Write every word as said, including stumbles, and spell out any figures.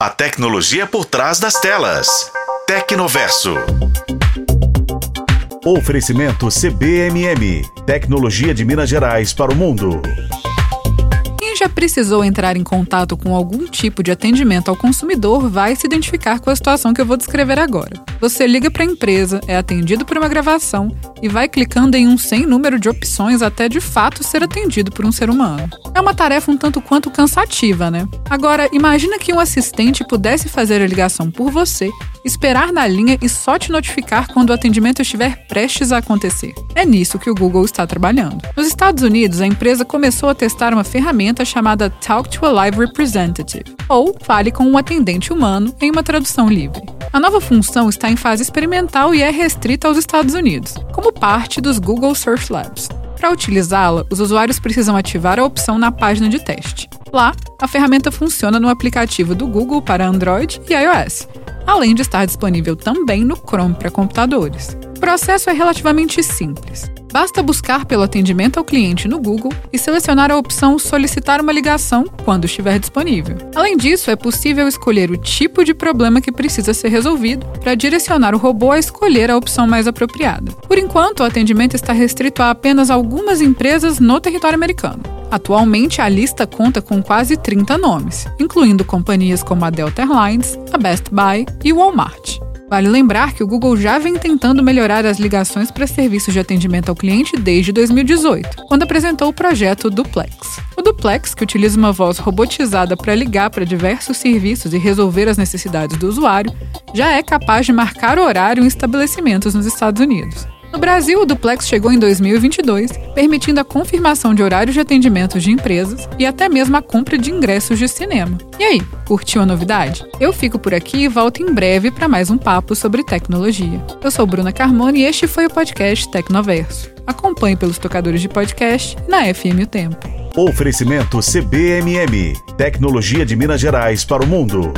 A tecnologia por trás das telas. Tecnoverso. Oferecimento C B M M. Tecnologia de Minas Gerais para o mundo. Quem já precisou entrar em contato com algum tipo de atendimento ao consumidor vai se identificar com a situação que eu vou descrever agora. Você liga para a empresa, é atendido por uma gravação e vai clicando em um sem número de opções até de fato ser atendido por um ser humano. É uma tarefa um tanto quanto cansativa, né? Agora, imagina que um assistente pudesse fazer a ligação por você, esperar na linha e só te notificar quando o atendimento estiver prestes a acontecer. É nisso que o Google está trabalhando. Nos Estados Unidos, a empresa começou a testar uma ferramenta chamada Talk to a Live Representative, ou Fale com um Atendente Humano, em uma tradução livre. A nova função está em fase experimental e é restrita aos Estados Unidos, como parte dos Google Search Labs. Para utilizá-la, os usuários precisam ativar a opção na página de teste. Lá, a ferramenta funciona no aplicativo do Google para Android e iOS, além de estar disponível também no Chrome para computadores. O processo é relativamente simples. Basta buscar pelo atendimento ao cliente no Google e selecionar a opção Solicitar uma ligação quando estiver disponível. Além disso, é possível escolher o tipo de problema que precisa ser resolvido para direcionar o robô a escolher a opção mais apropriada. Por enquanto, o atendimento está restrito a apenas algumas empresas no território americano. Atualmente, a lista conta com quase trinta nomes, incluindo companhias como a Delta Airlines, a Best Buy e o Walmart. Vale lembrar que o Google já vem tentando melhorar as ligações para serviços de atendimento ao cliente desde dois mil e dezoito, quando apresentou o projeto Duplex. O Duplex, que utiliza uma voz robotizada para ligar para diversos serviços e resolver as necessidades do usuário, já é capaz de marcar horário em estabelecimentos nos Estados Unidos. No Brasil, o Duplex chegou em dois mil e vinte e dois, permitindo a confirmação de horários de atendimento de empresas e até mesmo a compra de ingressos de cinema. E aí, curtiu a novidade? Eu fico por aqui e volto em breve para mais um papo sobre tecnologia. Eu sou Bruna Carmona e este foi o podcast Tecnoverso. Acompanhe pelos tocadores de podcast na F M o Tempo. Oferecimento C B M M. Tecnologia de Minas Gerais para o mundo.